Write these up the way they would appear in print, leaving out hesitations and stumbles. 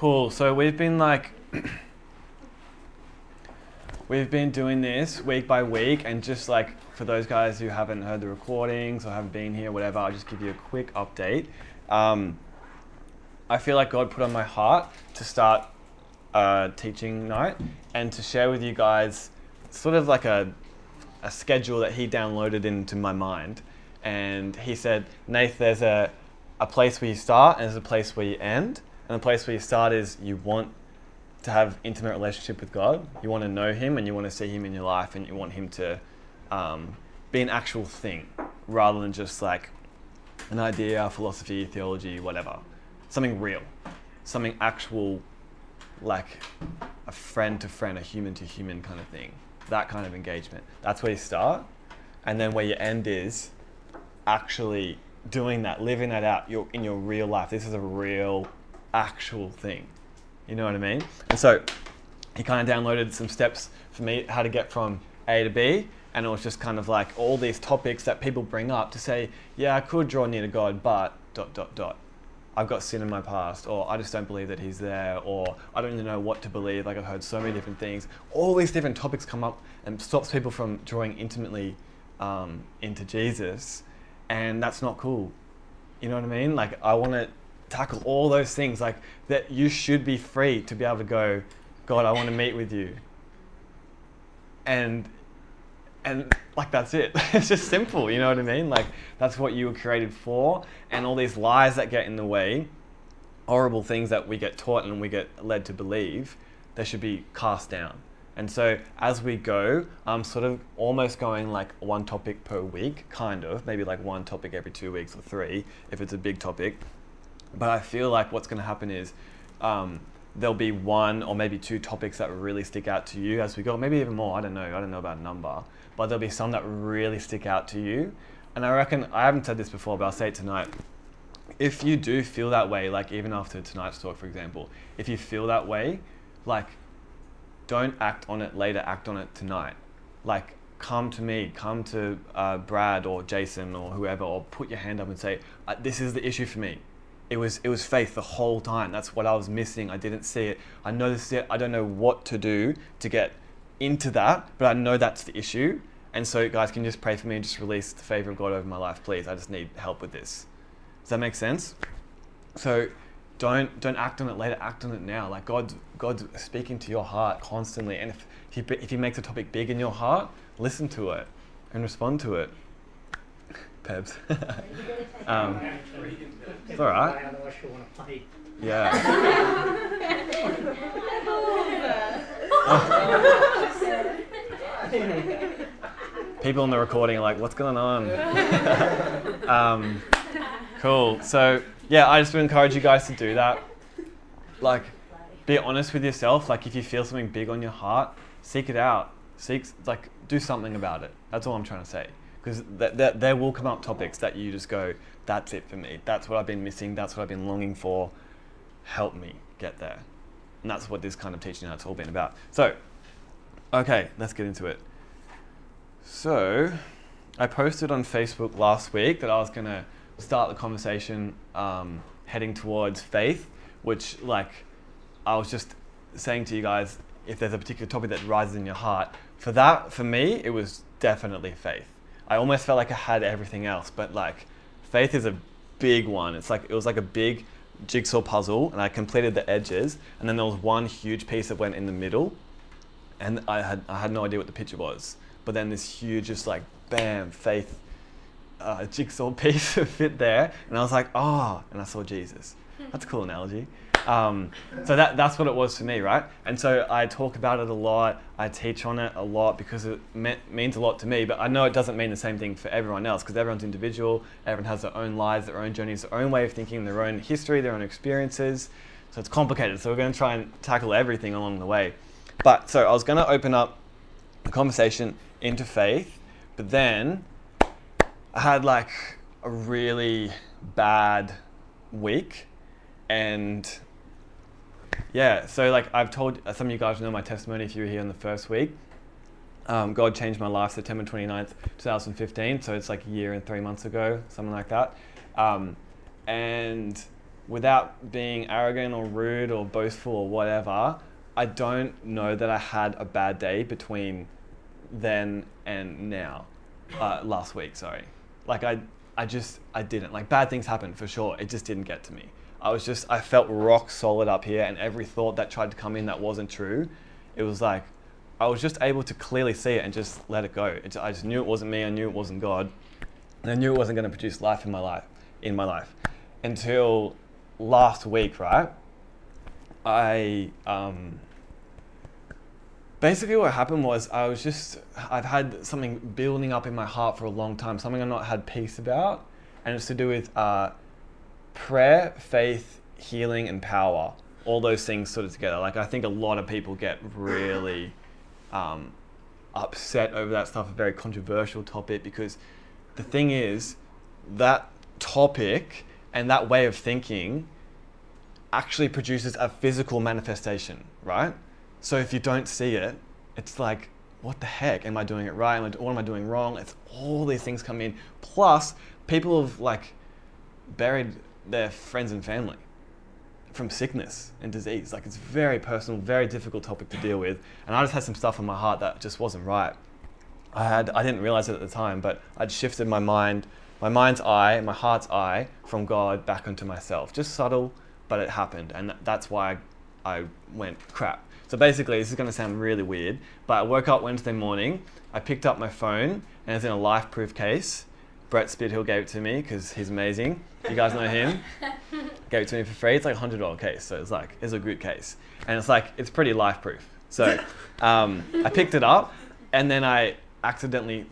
Cool, so we've been like, we've been doing this week by week, and just like for those guys who haven't heard the recordings or haven't been here, whatever, I'll just give you a quick update. I feel like God put on my heart to start teaching night and to share with you guys sort of like a schedule that he downloaded into my mind. And he said, Nath, there's a place where you start and there's a place where you end. And the place where you start is you want to have intimate relationship with God. You want to know him and you want to see him in your life, and you want him to be an actual thing rather than just like an idea, philosophy, theology, whatever. Something real, something actual, like a friend to friend, a human to human kind of thing. That kind of engagement. That's where you start. And then where you end is actually doing that, living that out in your real life. This is a real, actual thing. You know what I mean? And so he kind of downloaded some steps for me, how to get from A to B. And it was just kind of like all these topics that people bring up to say, yeah, I could draw near to God, but ... I've got sin in my past, or I just don't believe that he's there, or I don't even know what to believe. Like, I've heard so many different things. All these different topics come up and stops people from drawing intimately into Jesus. And that's not cool. You know what I mean? Like, I want to tackle all those things, like that you should be free to be able to go, God, I want to meet with you. And like, that's it. It's just simple, you know what I mean? Like, that's what you were created for. And all these lies that get in the way, horrible things that we get taught and we get led to believe, they should be cast down. And so as we go, I'm sort of almost going like one topic per week, kind of, maybe like one topic every 2 weeks or 3, if it's a big topic. But I feel like what's going to happen is there'll be one or maybe 2 topics that really stick out to you as we go, maybe even more, I don't know about number, but there'll be some that really stick out to you. And I reckon, I haven't said this before, but I'll say it tonight. If you do feel that way, like even after tonight's talk, for example, if you feel that way, like don't act on it later, act on it tonight. Like come to me, come to Brad or Jason or whoever, or put your hand up and say, this is the issue for me. It was faith the whole time. That's what I was missing. I didn't see it. I know this is it. I don't know what to do to get into that, but I know that's the issue. And so guys, can you just pray for me and just release the favor of God over my life, please? I just need help with this. Does that make sense? So don't act on it later, act on it now. Like God's speaking to your heart constantly. And if he makes a topic big in your heart, listen to it and respond to it. Pebs. It's all right. Yeah. People in the recording are like, what's going on? Cool. So, yeah, I just would encourage you guys to do that. Like, be honest with yourself. Like, if you feel something big on your heart, seek it out. Like, do something about it. That's all I'm trying to say. Because there will come up topics that you just go, that's it for me. That's what I've been missing. That's what I've been longing for. Help me get there. And that's what this kind of teaching that's all been about. So, okay, let's get into it. So, I posted on Facebook last week that I was going to start the conversation heading towards faith, which, like, I was just saying to you guys, if there's a particular topic that rises in your heart, for that, for me, it was definitely faith. I almost felt like I had everything else, but like faith is a big one. It's like, it was like a big jigsaw puzzle, and I completed the edges, and then there was one huge piece that went in the middle, and I had no idea what the picture was. But then this huge, just like bam, faith jigsaw piece fit there, and I was like, oh, and I saw Jesus. That's a cool analogy. So that's what it was for me, right? And so I talk about it a lot. I teach on it a lot because it means a lot to me. But I know it doesn't mean the same thing for everyone else, because everyone's individual. Everyone has their own lives, their own journeys, their own way of thinking, their own history, their own experiences. So it's complicated. So we're going to try and tackle everything along the way. But so I was going to open up the conversation into faith, but then I had like a really bad week. And yeah, so like I've told, some of you guys know my testimony if you were here in the first week. God changed my life September 29th, 2015. So it's like a year and 3 months ago, something like that. And without being arrogant or rude or boastful or whatever, I don't know that I had a bad day between then and now. Last week, sorry. Like I didn't. Like, bad things happened for sure. It just didn't get to me. I felt rock solid up here, and every thought that tried to come in that wasn't true, it was like, I was just able to clearly see it and just let it go. I just knew it wasn't me. I knew it wasn't God. And I knew it wasn't going to produce life in my life, until last week, right? Basically what happened was I've had something building up in my heart for a long time, something I've not had peace about, and it's to do with prayer, faith, healing, and power. All those things sort of together. Like, I think a lot of people get really upset over that stuff, a very controversial topic, because the thing is, that topic and that way of thinking actually produces a physical manifestation, right? So if you don't see it, it's like, what the heck? Am I doing it right? What am I doing wrong? It's all these things come in. Plus, people have like buried their friends and family from sickness and disease. Like, it's very personal, very difficult topic to deal with. And I just had some stuff in my heart that just wasn't right. I didn't realize it at the time, but I'd shifted my heart's eye from God back onto myself. Just subtle, but it happened. And that's why I went crap. So basically, this is going to sound really weird, but I woke up Wednesday morning, I picked up my phone, and it's in a LifeProof case. Brett Spithill gave it to me because he's amazing. You guys know him. Gave it to me for free. It's like a $100 case, so it's like, it's a good case. And it's like, it's pretty LifeProof. So I picked it up, and then I accidentally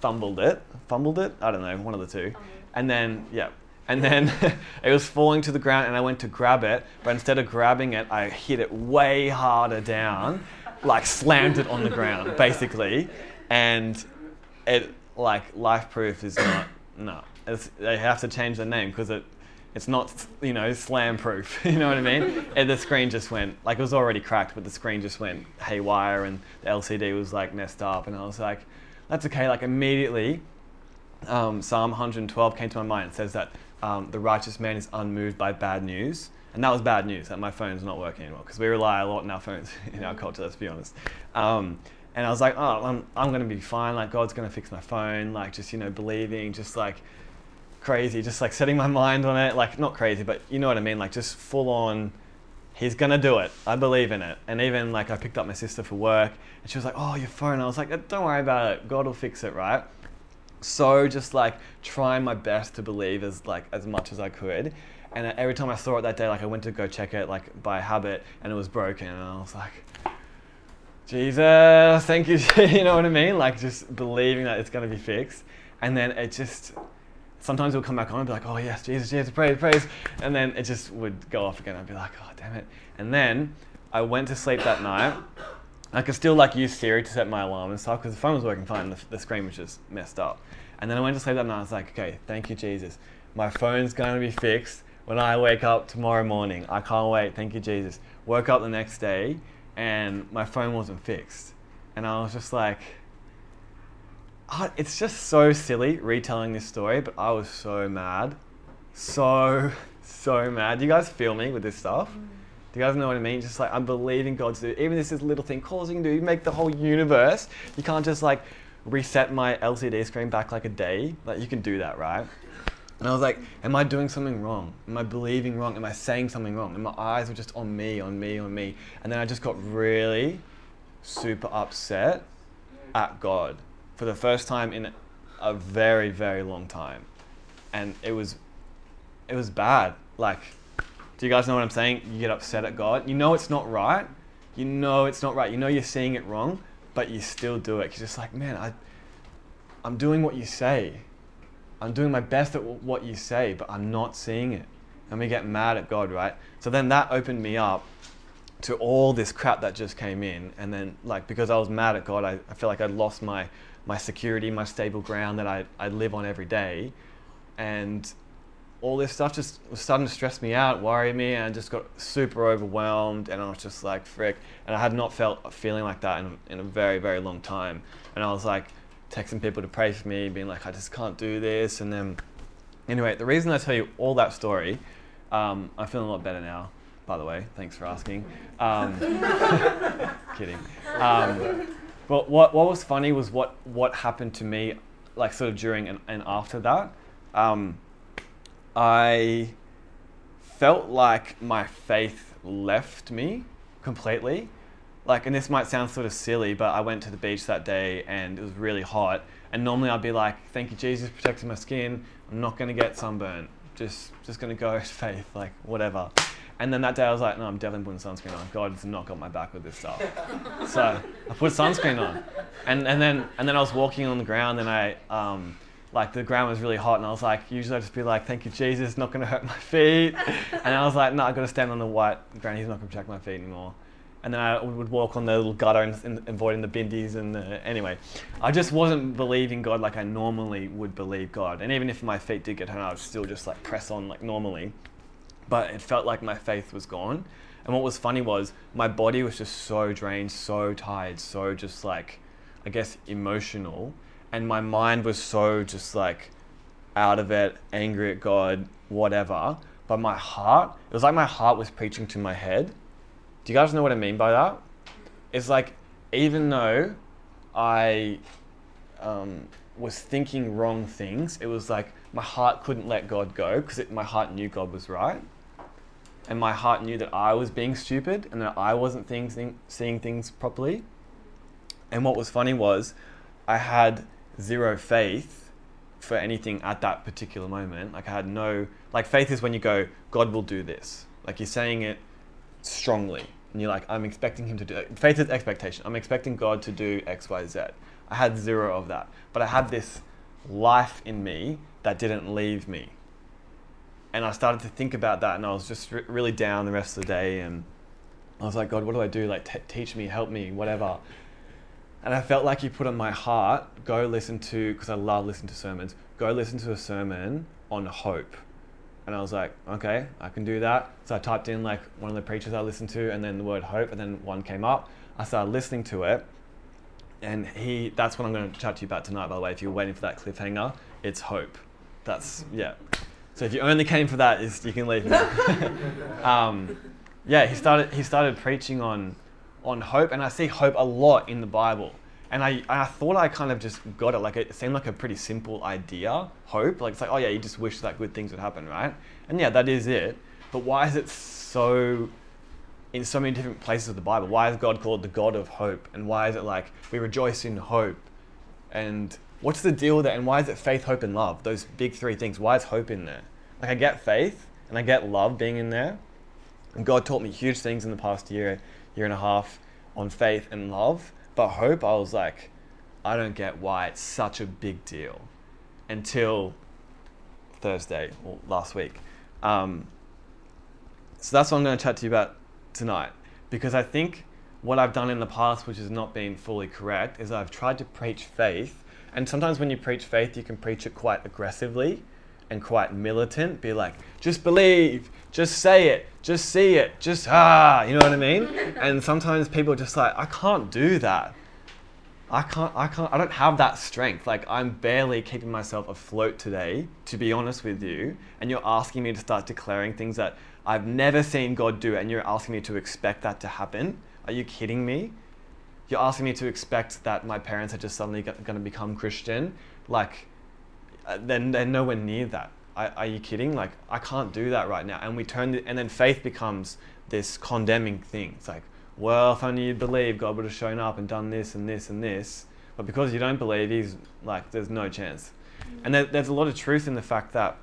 fumbled it. Fumbled it? I don't know, one of the two. And then, yeah. And then it was falling to the ground, and I went to grab it, but instead of grabbing it, I hit it way harder down, like slammed it on the ground, basically. And it, like, LifeProof is not, no. They have to change the name because it's not, you know, slam-proof, you know what I mean? And the screen just went, like, it was already cracked, but the screen just went haywire, and the LCD was, like, messed up, and I was like, that's okay. Like, immediately, Psalm 112 came to my mind. It says that the righteous man is unmoved by bad news. And that was bad news, that my phone's not working anymore, because we rely a lot on our phones in our culture, let's be honest. And I was like, oh, I'm going to be fine, like, God's going to fix my phone, like, just, you know, believing, just, like, crazy, just, like, setting my mind on it, like, not crazy, but you know what I mean, like, just full on, he's going to do it, I believe in it. And even, like, I picked up my sister for work, and she was like, oh, your phone. I was like, don't worry about it, God will fix it, right? So just like trying my best to believe as much as I could, and every time I saw it that day, like I went to go check it like by habit, and it was broken, and I was like, Jesus, thank you, you know what I mean? Like just believing that it's going to be fixed, and then it just sometimes it'll come back on and be like, oh yes, Jesus, Jesus, praise, praise, and then it just would go off again. I'd be like, oh damn it! And then I went to sleep that night. I could still like use Siri to set my alarm and stuff because the phone was working fine, the screen was just messed up. And then I went to sleep that night, I was like, okay, thank you Jesus. My phone's going to be fixed when I wake up tomorrow morning. I can't wait, thank you Jesus. Woke up the next day and my phone wasn't fixed. And I was just like, oh, it's just so silly retelling this story, but I was so mad. So mad. Do you guys feel me with this stuff? Do you guys know what I mean? Just like, I'm believing God to do. Even this is a little thing, cause you can do, you make the whole universe. You can't just like reset my LCD screen back like a day. Like you can do that, right? And I was like, am I doing something wrong? Am I believing wrong? Am I saying something wrong? And my eyes were just on me, on me, on me. And then I just got really super upset at God for the first time in a very, very long time. And it was bad. Like, do you guys know what I'm saying? You get upset at God. You know it's not right. You know it's not right. You know you're seeing it wrong, but you still do it. You're just like, man, I'm doing what you say. I'm doing my best at what you say, but I'm not seeing it. And we get mad at God, right? So then that opened me up to all this crap that just came in. And then, like, because I was mad at God, I feel like I lost my security, my stable ground that I live on every day. And all this stuff just was starting to stress me out, worry me, and I just got super overwhelmed, and I was just like, frick. And I had not felt a feeling like that in a very, very long time. And I was like texting people to pray for me, being like, I just can't do this. And then, anyway, the reason I tell you all that story I'm feeling a lot better now, by the way. Thanks for asking. Kidding. But what was funny was what happened to me, like sort of during and after that. I felt like my faith left me completely. Like, and this might sound sort of silly, but I went to the beach that day and it was really hot. And normally I'd be like, thank you, Jesus, for protecting my skin. I'm not going to get sunburned. Just going to go with faith, like whatever. And then that day I was like, no, I'm definitely putting sunscreen on. God's not got my back with this stuff. So I put sunscreen on. And then I was walking on the ground and I, like the ground was really hot and I was like, usually I'd just be like, thank you, Jesus, not going to hurt my feet. And I was like, no, I've got to stand on the white ground. He's not going to protect my feet anymore. And then I would walk on the little gutter and avoiding the bindies and the, anyway. I just wasn't believing God like I normally would believe God. And even if my feet did get hurt, I would still just like press on like normally. But it felt like my faith was gone. And what was funny was my body was just so drained, so tired, so just like, I guess, emotional. And my mind was so just like out of it, angry at God, whatever. But my heart, it was like my heart was preaching to my head. Do you guys know what I mean by that? It's like, even though I was thinking wrong things, it was like my heart couldn't let God go because my heart knew God was right. And my heart knew that I was being stupid and that I wasn't seeing things properly. And what was funny was I had zero faith for anything at that particular moment. Like I had no, like faith is when you go, God will do this. Like you're saying it strongly. And you're like, I'm expecting him to do it. Faith is expectation. I'm expecting God to do X, Y, Z. I had zero of that. But I had this life in me that didn't leave me. And I started to think about that and I was just really down the rest of the day. And I was like, God, what do I do? Like, teach me, help me, whatever. And I felt like he put on my heart, go listen to, because I love listening to sermons, go listen to a sermon on hope. And I was like, okay, I can do that. So I typed in like one of the preachers I listened to and then the word hope and then one came up. I started listening to it and that's what I'm going to chat to you about tonight, by the way. If you're waiting for that cliffhanger, it's hope. That's, yeah. So if you only came for that, you can leave now. Yeah, he started preaching on hope and I see hope a lot in the Bible. And I thought I kind of just got it. Like it seemed like a pretty simple idea, hope. Like it's like, oh yeah, you just wish that good things would happen, right? And yeah, that is it. But why is it so, in so many different places of the Bible? Why is God called the God of hope? And why is it like, we rejoice in hope? And what's the deal with that? And why is it faith, hope, and love? Those big three things. Why is hope in there? Like I get faith and I get love being in there. And God taught me huge things in the past year and a half on faith and love. But hope, I was like, I don't get why it's such a big deal until Thursday or last week. So that's what I'm going to chat to you about tonight, because I think what I've done in the past, which has not been fully correct, is I've tried to preach faith. And sometimes when you preach faith, you can preach it quite aggressively and quite militant, be like, just believe, just say it, just see it, just you know what I mean? And sometimes people are just like, I can't do that. I don't have that strength. Like I'm barely keeping myself afloat today, to be honest with you. And you're asking me to start declaring things that I've never seen God do. And you're asking me to expect that to happen. Are you kidding me? You're asking me to expect that my parents are just suddenly going to become Christian. Like, then they're nowhere near that. Are you kidding? Like, I can't do that right now. And then faith becomes this condemning thing. It's like, well, if only you'd believe, God would have shown up and done this and this and this. But because you don't believe, he's like, there's no chance. And there's a lot of truth in the fact that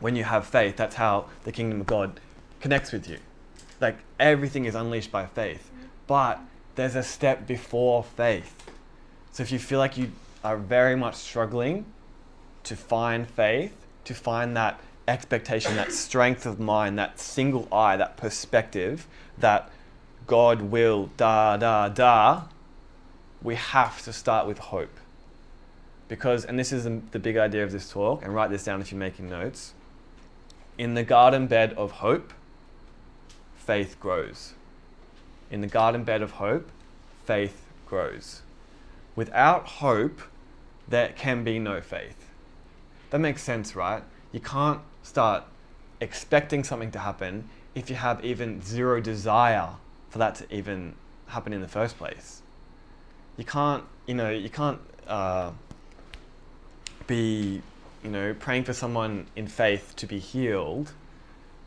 when you have faith, that's how the kingdom of God connects with you. Like, everything is unleashed by faith. But there's a step before faith. So if you feel like you are very much struggling to find faith, to find that expectation, that strength of mind, that single eye, that perspective, that God will we have to start with hope. Because, and this is the big idea of this talk, and write this down if you're making notes, in the garden bed of hope, faith grows. In the garden bed of hope, faith grows. Without hope, there can be no faith. That makes sense, right? You can't start expecting something to happen if you have even zero desire for that to even happen in the first place. You can't, you can't be, praying for someone in faith to be healed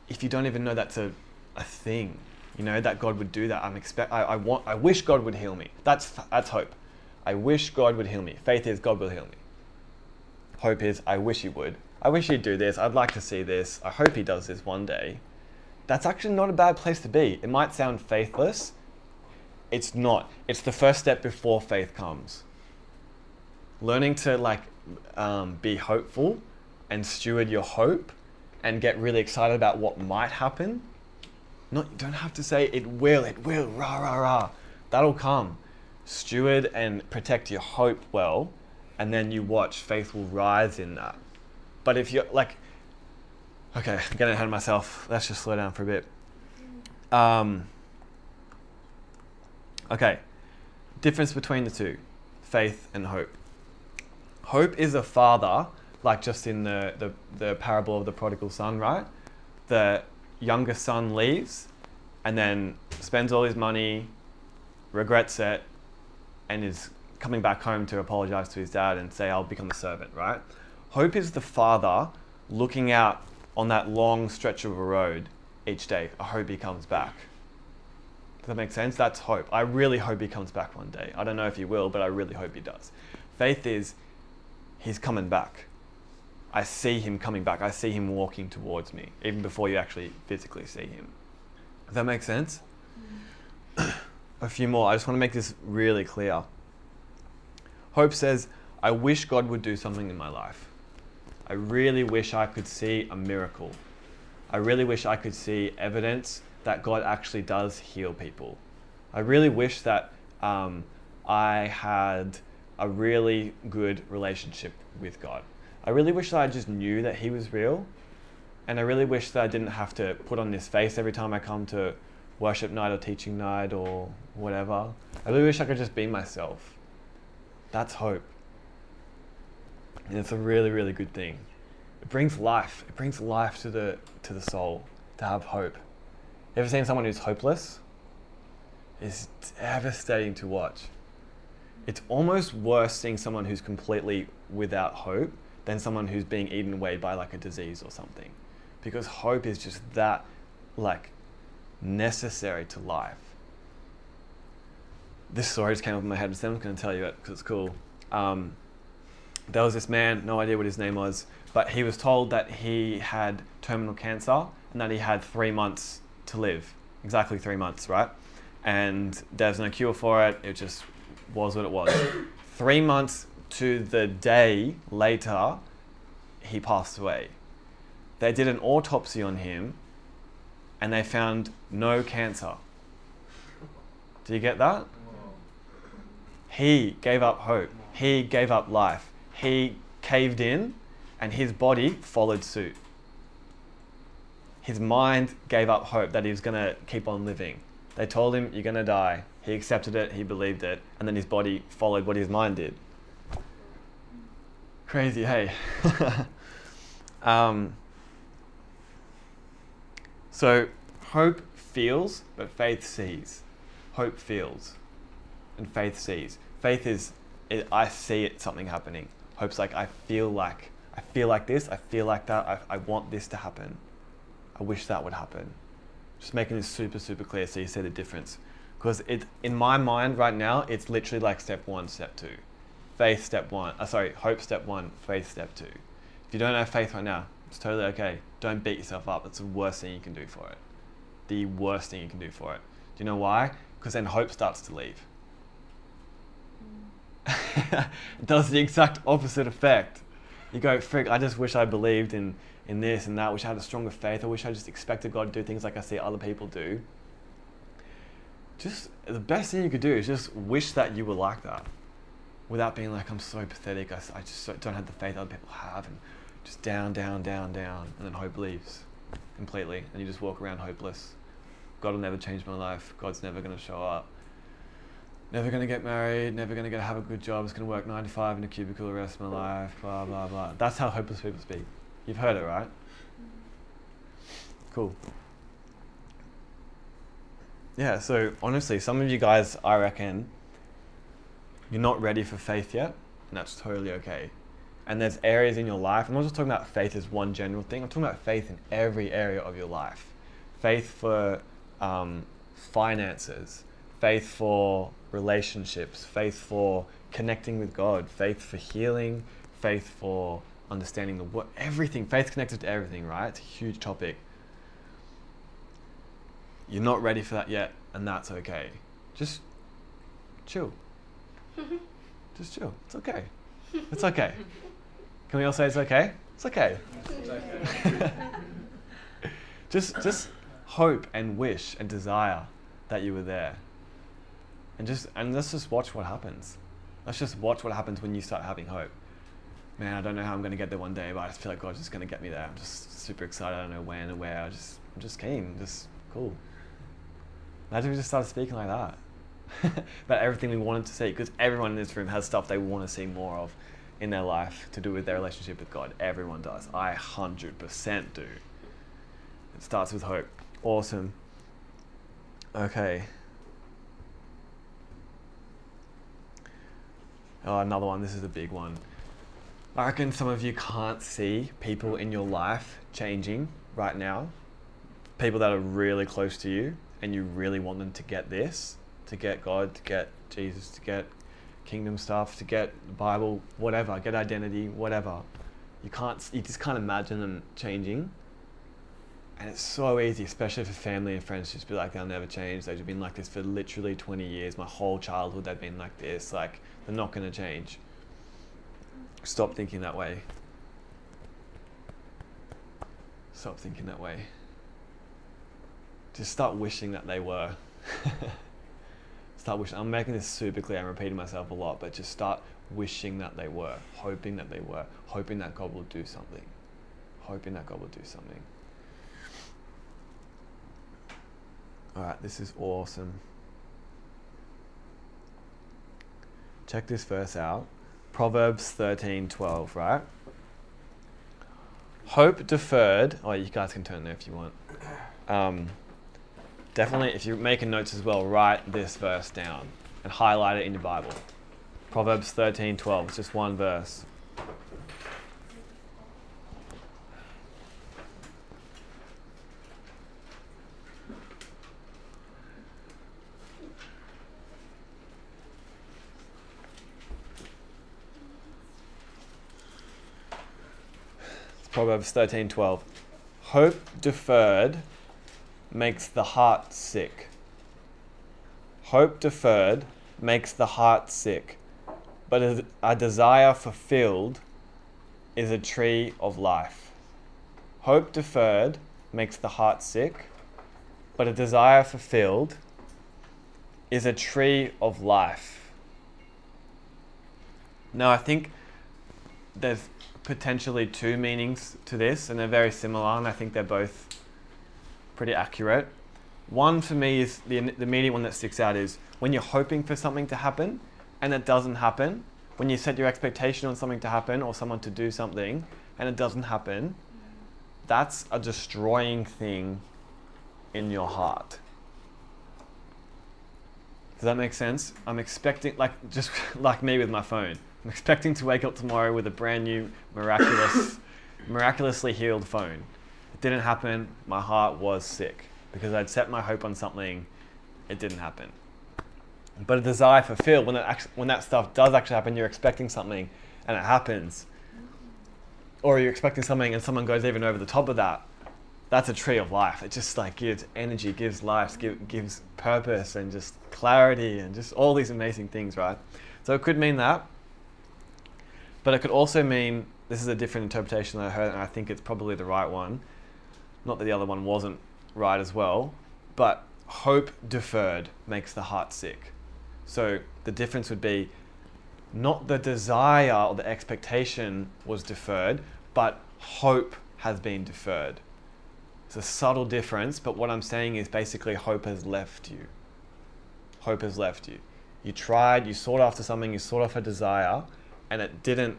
if you don't even know that's a thing, that God would do that. I wish God would heal me. That's hope. I wish God would heal me. Faith is God will heal me. Hope is I wish he would. I wish he'd do this. I'd like to see this. I hope he does this one day. That's actually not a bad place to be. It might sound faithless. It's not. It's the first step before faith comes. Learning to be hopeful and steward your hope and get really excited about what might happen. You don't have to say it will, rah, rah, rah. That'll come. Steward and protect your hope well, and then you watch faith will rise in that. But if you're okay, I'm getting ahead of myself. Let's just slow down for a bit. Okay, difference between the two, faith and hope. Hope is a father, like just in the parable of the prodigal son, right? The younger son leaves and then spends all his money, regrets it, and is coming back home to apologize to his dad and say, I'll become a servant, right? Hope is the father looking out on that long stretch of a road each day. I hope he comes back. Does that make sense? That's hope. I really hope he comes back one day. I don't know if he will, but I really hope he does. Faith is, he's coming back. I see him coming back. I see him walking towards me, even before you actually physically see him. Does that make sense? Mm. A few more. I just want to make this really clear. Hope says, I wish God would do something in my life. I really wish I could see a miracle. I really wish I could see evidence that God actually does heal people. I really wish that I had a really good relationship with God. I really wish that I just knew that he was real. And I really wish that I didn't have to put on this face every time I come to worship night or teaching night or whatever. I really wish I could just be myself. That's hope. And it's a really, really good thing. It brings life. It brings life to the soul to have hope. You ever seen someone who's hopeless? It's devastating to watch. It's almost worse seeing someone who's completely without hope than someone who's being eaten away by a disease or something. Because hope is just that necessary to life. This story just came up in my head, so I'm just going to tell you it because it's cool. There was this man, no idea what his name was, but he was told that he had terminal cancer and that he had 3 months to live. Exactly 3 months, right? And there's no cure for it. It just was what it was. 3 months to the day later, he passed away. They did an autopsy on him and they found no cancer. Do you get that? He gave up hope. He gave up life. He caved in and his body followed suit. His mind gave up hope that he was going to keep on living. They told him, you're going to die. He accepted it. He believed it. And then his body followed what his mind did. Crazy, hey? So hope feels, but faith sees. Hope feels. And faith sees. Faith is, I see it, something happening. Hope's I feel like this, I feel like that, I want this to happen. I wish that would happen. Just making this super, super clear so you see the difference. Because in my mind right now, it's literally step one, step two. Faith, step one. Hope, step one. Faith, step two. If you don't have faith right now, it's totally okay. Don't beat yourself up. That's the worst thing you can do for it. The worst thing you can do for it. Do you know why? Because then hope starts to leave. It does the exact opposite effect. You go, frick, I just wish I believed in this and that. I wish I had a stronger faith. I wish I just expected God to do things like I see other people do. Just the best thing you could do is just wish that you were like that without being I'm so pathetic. I just don't have the faith other people have, and just down, down, down, down. And then hope leaves completely. And you just walk around hopeless. God will never change my life. God's never going to show up. Never going to get married, never going to have a good job, it's going to work 9 to 5 in a cubicle the rest of my life, blah, blah, blah. That's how hopeless people speak. You've heard it, right? Cool. Yeah, so honestly, some of you guys, I reckon, you're not ready for faith yet, and that's totally okay. And there's areas in your life, I'm not just talking about faith as one general thing, I'm talking about faith in every area of your life. Faith for finances, faith for relationships, faith for connecting with God, faith for healing, faith for understanding the word, everything. Faith's connected to everything, right? It's a huge topic. You're not ready for that yet, and that's okay. Just chill. Just chill. It's okay. It's okay. Can we all say it's okay? It's okay. It's okay. Just hope and wish and desire that you were there. And let's just watch what happens. Let's just watch what happens when you start having hope. Man, I don't know how I'm going to get there one day, but I just feel like God's just going to get me there. I'm just super excited. I don't know when or where. I'm just keen. Just cool. Imagine we just started speaking like that. About everything we wanted to see, because everyone in this room has stuff they want to see more of in their life to do with their relationship with God. Everyone does. I 100% do. It starts with hope. Awesome. Okay. Oh, another one. This is a big one. I reckon some of you can't see people in your life changing right now. People that are really close to you, and you really want them to get this, to get God, to get Jesus, to get kingdom stuff, to get the Bible, whatever, get identity, whatever. You just can't imagine them changing. And it's so easy, especially for family and friends, to just be like, they'll never change. They've been like this for literally 20 years. My whole childhood, they've been like this. Like, they're not going to change. Stop thinking that way. Stop thinking that way. Just start wishing that they were. Start wishing. I'm making this super clear. I'm repeating myself a lot, but just start wishing that they were, hoping that they were, hoping that God will do something, hoping that God will do something. All right, this is awesome. Check this verse out. Proverbs 13:12, right? Hope deferred. Oh, you guys can turn there if you want. Definitely, if you're making notes as well, write this verse down and highlight it in your Bible. Proverbs 13:12. It's just one verse. Proverbs 13:12. Hope deferred makes the heart sick. Hope deferred makes the heart sick, but a desire fulfilled is a tree of life. Hope deferred makes the heart sick, but a desire fulfilled is a tree of life. Now, I think there's potentially two meanings to this, and they're very similar, and I think they're both pretty accurate. One for me is the immediate one that sticks out is when you're hoping for something to happen and it doesn't happen, when you set your expectation on something to happen or someone to do something and it doesn't happen, that's a destroying thing in your heart. Does that make sense? I'm expecting, like, just like me with my phone. I'm expecting to wake up tomorrow with a brand new, miraculously healed phone. It didn't happen. My heart was sick because I'd set my hope on something. It didn't happen. But a desire fulfilled, when that stuff does actually happen, you're expecting something and it happens. Or you're expecting something and someone goes even over the top of that. That's a tree of life. It just like gives energy, gives life, gives purpose and just clarity and just all these amazing things, right? So it could mean that. But it could also mean, this is a different interpretation that I heard, and I think it's probably the right one. Not that the other one wasn't right as well, but hope deferred makes the heart sick. So the difference would be not the desire or the expectation was deferred, but hope has been deferred. It's a subtle difference, but what I'm saying is basically hope has left you. Hope has left you. You tried, you sought after something, you sought after desire, and it didn't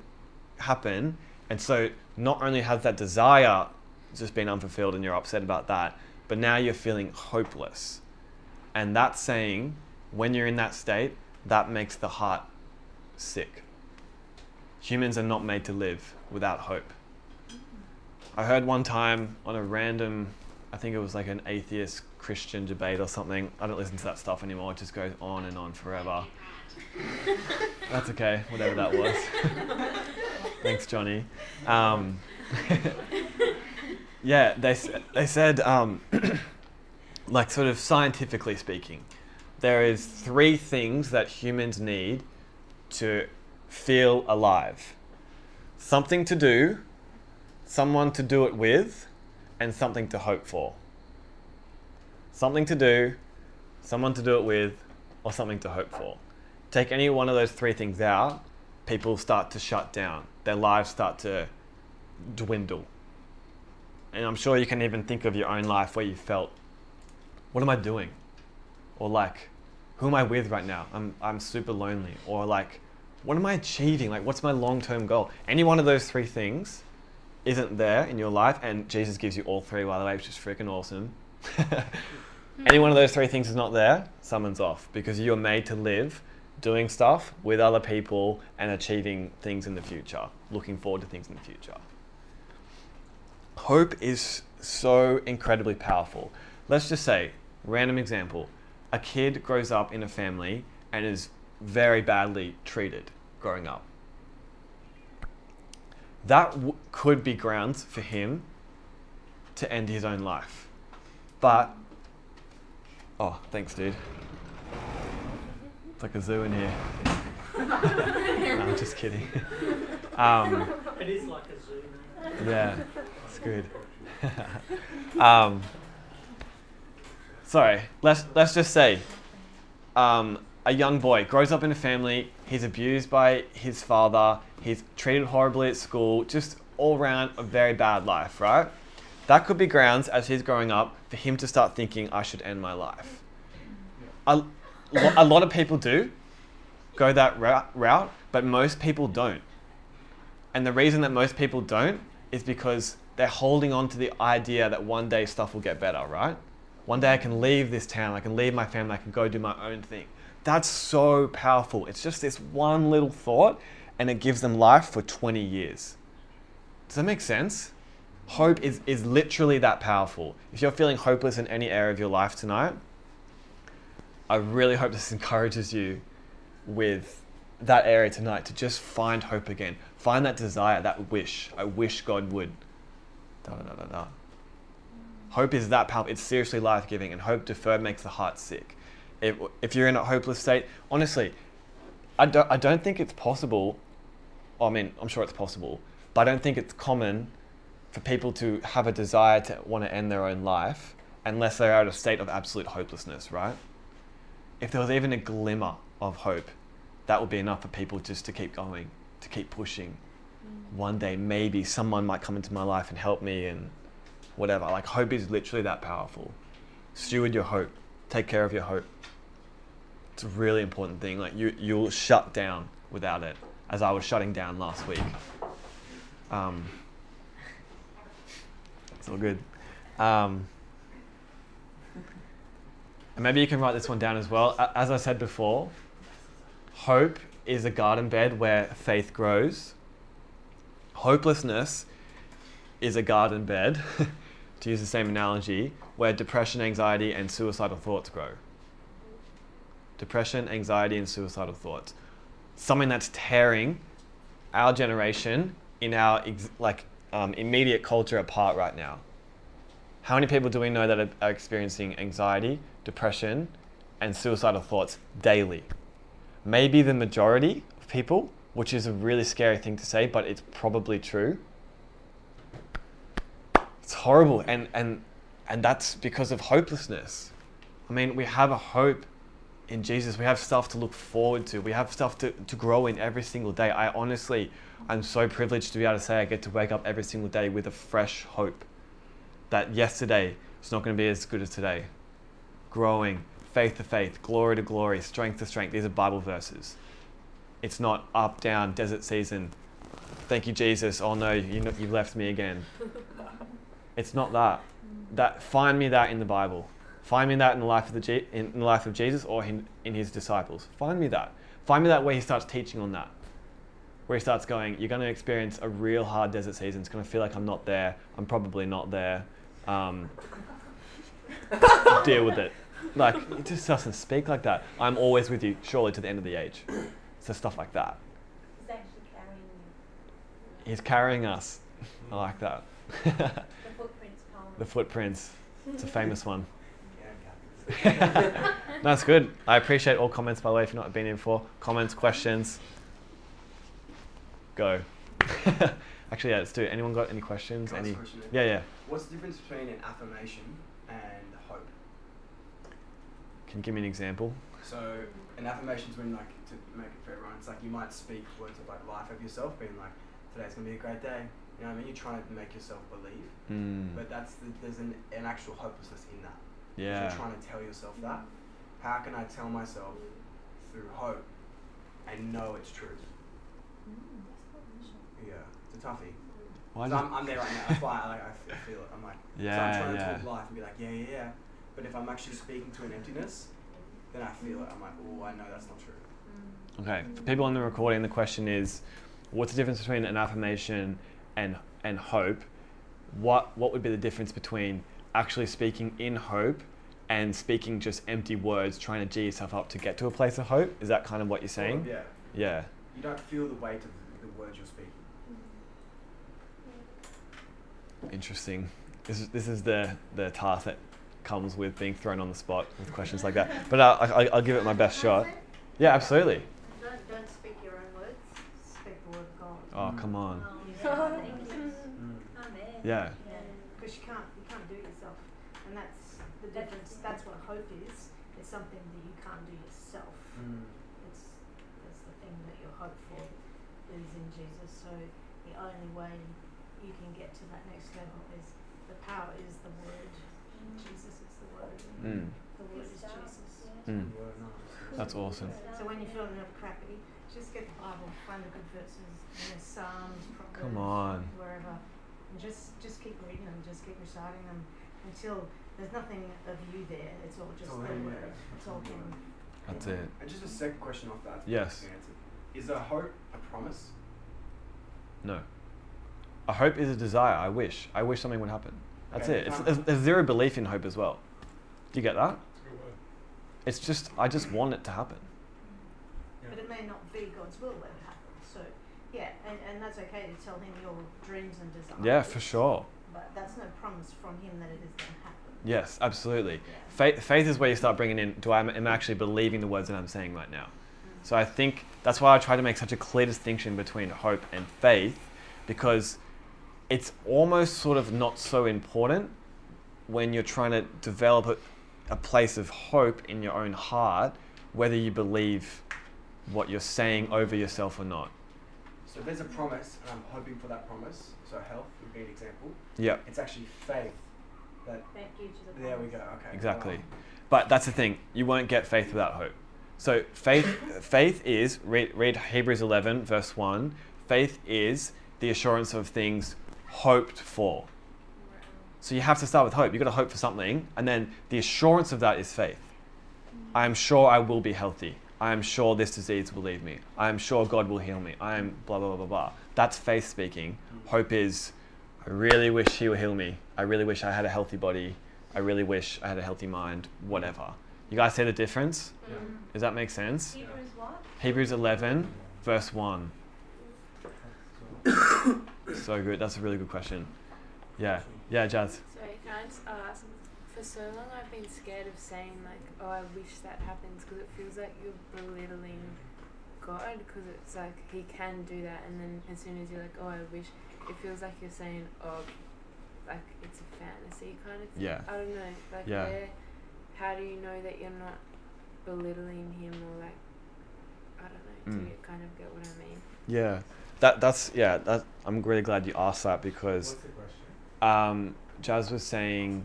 happen. And so not only has that desire just been unfulfilled and you're upset about that, but now you're feeling hopeless. And that's saying, when you're in that state, that makes the heart sick. Humans are not made to live without hope. I heard one time on a random, I think it was like an atheist Christian debate or something. I don't listen to that stuff anymore. It just goes on and on forever. That's okay, whatever that was. Thanks, Johnny. Yeah, they said, like sort of scientifically speaking, there is 3 things that humans need to feel alive. Something to do, someone to do it with, and something to hope for. Something to do, someone to do it with, or something to hope for. Take any one of those 3 things out, people start to shut down. Their lives start to dwindle. And I'm sure you can even think of your own life where you felt, what am I doing? Or like, who am I with right now? I'm super lonely. Or like, what am I achieving? Like, what's my long-term goal? Any one of those 3 things isn't there in your life, and Jesus gives you all 3, by the way, which is freaking awesome. Any one of those 3 things is not there, someone's off, because you're made to live doing stuff with other people and achieving things in the future, looking forward to things in the future. Hope is so incredibly powerful. Let's just say, random example, a kid grows up in a family and is very badly treated growing up. That could be grounds for him to end his own life. But, oh, thanks, dude. It's like a zoo in here. No, I'm just kidding. It is like a zoo. Yeah, it's good. Sorry, let's just say a young boy grows up in a family, he's abused by his father, he's treated horribly at school, just all around a very bad life, right? That could be grounds, as he's growing up, for him to start thinking, I should end my life. A lot of people do go that route, but most people don't. And the reason that most people don't is because they're holding on to the idea that one day stuff will get better, right? One day I can leave this town, I can leave my family, I can go do my own thing. That's so powerful. It's just this one little thought, and it gives them life for 20 years. Does that make sense? Hope is literally that powerful. If you're feeling hopeless in any area of your life tonight, I really hope this encourages you with that area tonight to just find hope again. Find that desire, that wish. I wish God would. Da, da, da, da, da. Hope is that powerful. It's seriously life-giving, and hope deferred makes the heart sick. If you're in a hopeless state, honestly, I don't think it's possible. I mean, I'm sure it's possible, but I don't think it's common for people to have a desire to want to end their own life unless they're at a state of absolute hopelessness, right? If there was even a glimmer of hope, that would be enough for people just to keep going, to keep pushing. One day, maybe someone might come into my life and help me and whatever. Like, hope is literally that powerful. Steward your hope. Take care of your hope. It's a really important thing. Like, you'll shut down without it, as I was shutting down last week. It's all good. And maybe you can write this one down as well. As I said before, hope is a garden bed where faith grows. Hopelessness is a garden bed, to use the same analogy, where depression, anxiety, and suicidal thoughts grow. Depression, anxiety, and suicidal thoughts. Something that's tearing our generation in our immediate culture apart right now. How many people do we know that are experiencing anxiety, depression, and suicidal thoughts daily? Maybe the majority of people, which is a really scary thing to say, but it's probably true. It's horrible, and that's because of hopelessness. I mean, we have a hope in Jesus. We have stuff to look forward to. We have stuff to grow in every single day. I'm so privileged to be able to say I get to wake up every single day with a fresh hope that yesterday is not going to be as good as today. Growing, faith to faith, glory to glory, strength to strength. These are Bible verses. It's not up, down, desert season. Thank you, Jesus. Oh no, you left me again. It's not that. That find me that in the Bible. Find me that in the life of Jesus or in his disciples. Find me that. Find me that where he starts teaching on that. Where he starts going, you're going to experience a real hard desert season. It's going to feel like I'm not there. I'm probably not there. Deal with it. Like, it just doesn't speak like that. I'm always with you, surely to the end of the age. So stuff like that. He's actually carrying you. He's carrying us. I like that. The footprints poem. The footprints. It's a famous one. That's good. I appreciate all comments, by the way, if you've not been in before. Comments, questions. Go. Actually, yeah, let's do it. Anyone got any questions? Any? Question. Yeah. What's the difference between an affirmation and hope? Can you give me an example? So, an affirmation is when, like, to make it for everyone, it's like you might speak words of like life of yourself, being like, today's gonna be a great day. You know what I mean? You're trying to make yourself believe, but there's an actual hopelessness in that. Yeah. You're trying to tell yourself that. How can I tell myself through hope and know it's true? Yeah, it's a toughie. So I'm there right now. That's why I feel it. I'm like, so I'm trying to talk life and be like, yeah. But if I'm actually speaking to an emptiness, then I feel it. I'm like, oh, I know that's not true. Okay, for people on the recording, the question is, what's the difference between an affirmation and hope? What would be the difference between actually speaking in hope and speaking just empty words, trying to gee yourself up to get to a place of hope? Is that kind of what you're saying? Yeah. Yeah. You don't feel the weight of the words you're speaking. Interesting. This is the task that comes with being thrown on the spot with questions like that. But I'll give it my best shot. Yeah, absolutely. Don't speak your own words. Speak the word of God. Oh, come on. Yeah. Because you can't do it yourself, and that's the difference. That's what hope is. It's something that you can't do yourself. It's the thing that you hope for is in Jesus. So the only way you can get to that next level is the power is the word. Jesus is the word. The word is Jesus. That's awesome. So when you feel a little crappy, just get the Bible, find the good verses, Psalms, Proverbs, come on, wherever. And just keep reading them, just keep reciting them until there's nothing of you there. It's all just the word. It's all him. That's it. And just a second question off that. Yes. Is a hope a promise? No. A hope is a desire. I wish something would happen. That's it. There's zero belief in hope as well. Do you get that? It's a good word. It's just, I just want it to happen. But it may not be God's will that it happens. So, yeah, and that's okay to tell him your dreams and desires. Yeah, for sure. But that's no promise from him that it is going to happen. Yes, absolutely. Yeah. Faith is where you start bringing in, am I actually believing the words that I'm saying right now? So I think that's why I try to make such a clear distinction between hope and faith, because it's almost sort of not so important when you're trying to develop a place of hope in your own heart, whether you believe what you're saying over yourself or not. So there's a promise, and I'm hoping for that promise. So health would be an example. Yeah. It's actually faith. Thank you to the promise. There we go. Okay. Exactly. Wow. But that's the thing. You won't get faith without hope. So faith is, read Hebrews 11, verse 1. Faith is the assurance of things hoped for. So you have to start with hope. You've got to hope for something, and then the assurance of that is faith. I'm sure I will be healthy. I'm sure this disease will leave me. I'm sure God will heal me. I'm blah, blah, blah, blah, blah. That's faith speaking. Hope is, I really wish he will heal me. I really wish I had a healthy body. I really wish I had a healthy mind, whatever. You guys see the difference? Yeah. Does that make sense? Hebrews what? Hebrews 11, verse 1. So good. That's a really good question. Yeah. Yeah, Jazz. Sorry, can I just ask? For so long I've been scared of saying like, oh, I wish that happens, because it feels like you're belittling God, because it's like he can do that, and then as soon as you're like, oh, I wish, it feels like you're saying, oh, like it's a fantasy kind of thing. Yeah. I don't know. Like, yeah. How do you know that you're not belittling him, or like, I don't know, do you kind of get what I mean? Yeah. That's I'm really glad you asked that, because Jazz was saying,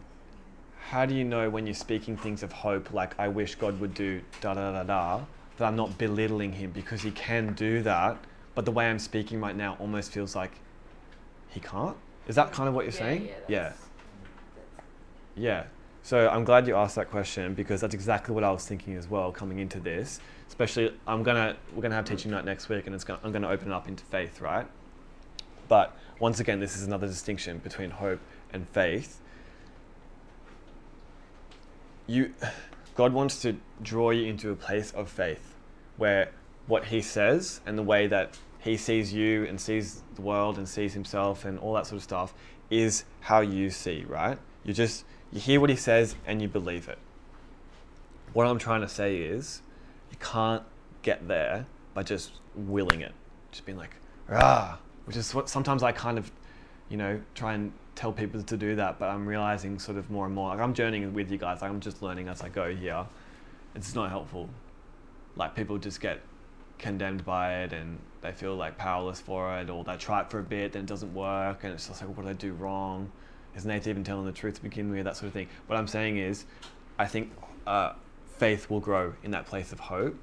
how do you know when you're speaking things of hope, like I wish God would do da-da-da-da, that I'm not belittling him, because he can do that, but the way I'm speaking right now almost feels like he can't? Is that kind of what you're saying? Yeah. Yeah. So I'm glad you asked that question because that's exactly what I was thinking as well coming into this. Especially, we're gonna have teaching night next week, and I'm gonna open up into faith, right? But once again, this is another distinction between hope and faith. God wants to draw you into a place of faith, where what He says and the way that He sees you and sees the world and sees Himself and all that sort of stuff is how you see, right? You hear what He says and you believe it. What I'm trying to say is, you can't get there by just willing it, just being like, ah, which is what sometimes I kind of, try and tell people to do that, but I'm realizing sort of more and more, like I'm journeying with you guys, like I'm just learning as I go here. It's not helpful. Like people just get condemned by it and they feel like powerless for it, or they try it for a bit, then it doesn't work, and it's just like, what did I do wrong? Is Nate even telling the truth to begin with? That sort of thing. What I'm saying is, I think faith will grow in that place of hope,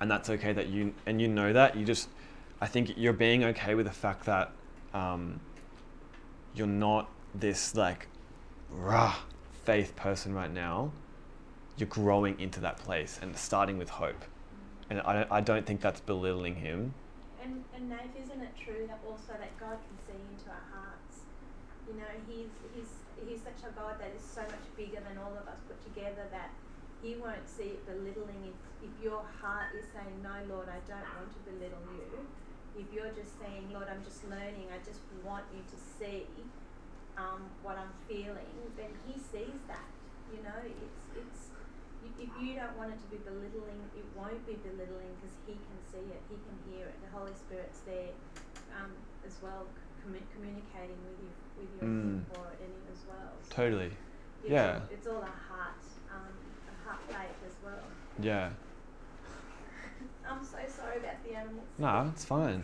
and that's okay that you know that. I think you're being okay with the fact that you're not this like rah faith person right now. You're growing into that place and starting with hope, and I don't think that's belittling Him. And Nate, isn't it true that also that God can see into our hearts? He's such a God that is so much bigger than all of us put together that He won't see it belittling if your heart is saying, no, Lord, I don't want to belittle You. If you're just saying, Lord, I'm just learning, I just want You to see what I'm feeling, then He sees that. If you don't want it to be belittling, it won't be belittling because He can see it, He can hear it. The Holy Spirit's there as well, communicating with you, with your support in it as well. So totally. Yeah. It's all our heart, heart faith as well. Yeah. I'm so sorry about the animals. No, it's fine.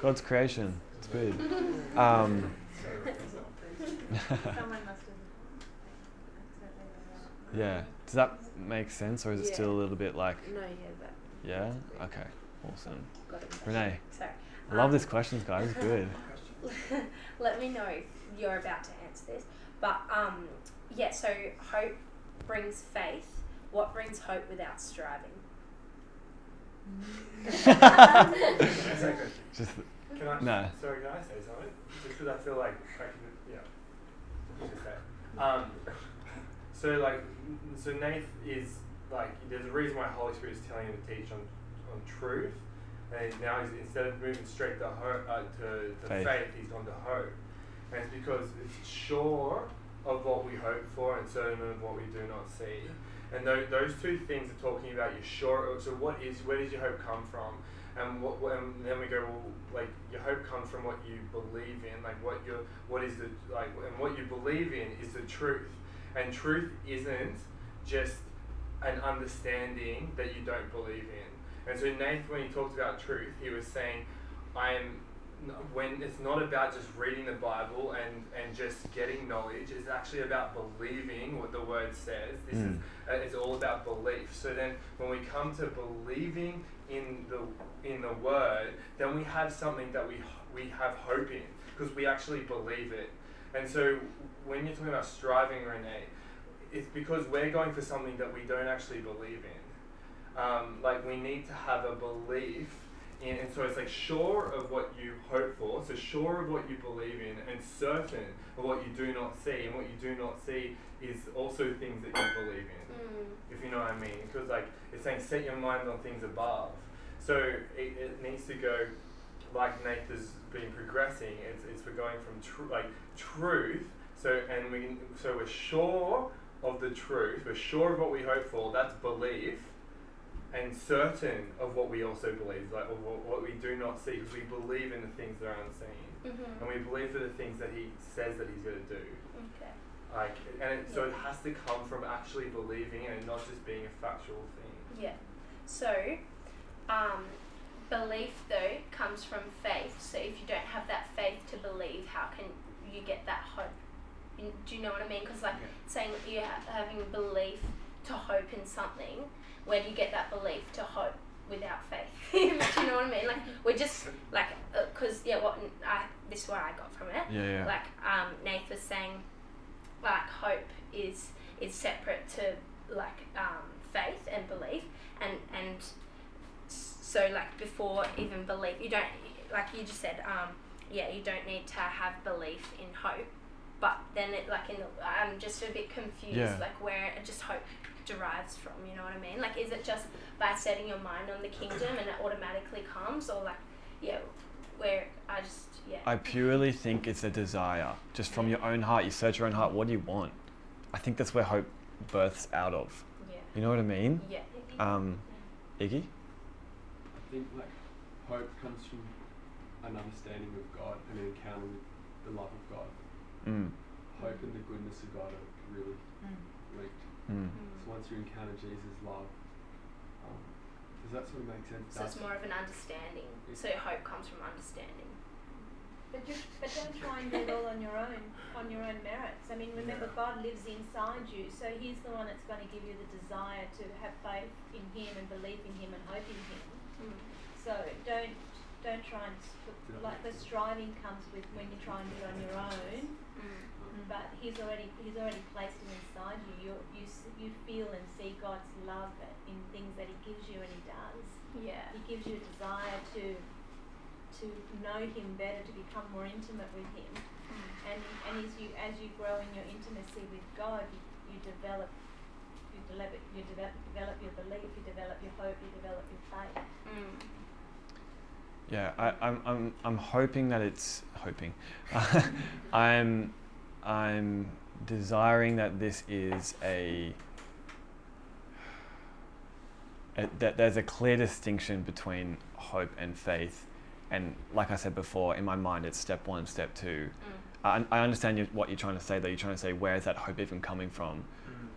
God's creation. It's good. Someone must have. Yeah. Does that make sense, or is it still a little bit like... No, yeah, that... Yeah? Okay, awesome. Renee, sorry. I love these questions, guys. It's good. Let me know if you're about to answer this. But, so hope brings faith. What brings hope without striving? Just can I... No. Sorry, can I say something? Just because I feel like... So Nath is, there's a reason why Holy Spirit is telling him to teach on truth, and now he's, instead of moving straight to faith, he's gone to hope. And it's because it's sure of what we hope for and certain of what we do not see. And those two things are talking about you're sure. So where does your hope come from? And then we go, your hope comes from what you believe in, and what you believe in is the truth. And truth isn't just an understanding that you don't believe in. And so Nath, when he talked about truth, he was saying, when it's not about just reading the Bible and just getting knowledge, it's actually about believing what the Word says. It's all about belief. So then when we come to believing in the Word, then we have something that we have hope in, because we actually believe it. And so when you're talking about striving, Renee, it's because we're going for something that we don't actually believe in. We need to have a belief in, and so it's sure of what you hope for, so sure of what you believe in, and certain of what you do not see. And what you do not see is also things that you believe in, if you know what I mean. Because it's saying set your mind on things above. So it needs to go... like Nath has been progressing, it's we're going from truth. So we're sure of the truth. We're sure of what we hope for. That's belief, and certain of what we also believe, what we do not see. Because we believe in the things that are unseen, and we believe for the things that He says that He's going to do. Okay. So it has to come from actually believing and not just being a factual thing. Yeah. So, belief, though, comes from faith. So if you don't have that faith to believe, how can you get that hope? Do you know what I mean? Because saying you're having belief to hope in something, where do you get that belief to hope without faith? Do you know what I mean? This is what I got from it. Yeah. Nath was saying, hope is is separate to like faith and belief, and so like before even belief, you don't, like you just said, you don't need to have belief in hope, but then it like in the, I'm just a bit confused, like where it just hope derives from, you know what I mean? Like, is it just by setting your mind on the kingdom and it automatically comes, or like, where I just, I purely think it's a desire, just from your own heart. You search your own heart, what do you want? I think that's where hope births out of. Yeah. You know what I mean? Yeah. Iggy? I think like hope comes from an understanding of God and an encounter with the love of God. Mm. Hope and the goodness of God are really linked. Mm. So once you encounter Jesus' love, does that sort of make sense? So it's more of an understanding. So hope comes from understanding. But don't try and do it all on your own merits. I mean, remember, God lives inside you, so He's the one that's going to give you the desire to have faith in Him and belief in Him and hope in Him. Mm. So don't try and like the striving comes with when you try and do it on your own. Mm. But He's already placed it inside you. You feel and see God's love in things that He gives you, and He does. Yeah. He gives you a desire to know Him better, to become more intimate with Him. Mm. And as you grow in your intimacy with God, you develop your belief, you develop your hope, you develop your faith. Mm. Yeah, I'm hoping that it's hoping. I'm desiring that this is that there's a clear distinction between hope and faith, and like I said before, in my mind it's step one, step two. Mm. I understand what you're trying to say, though. You're trying to say, where is that hope even coming from?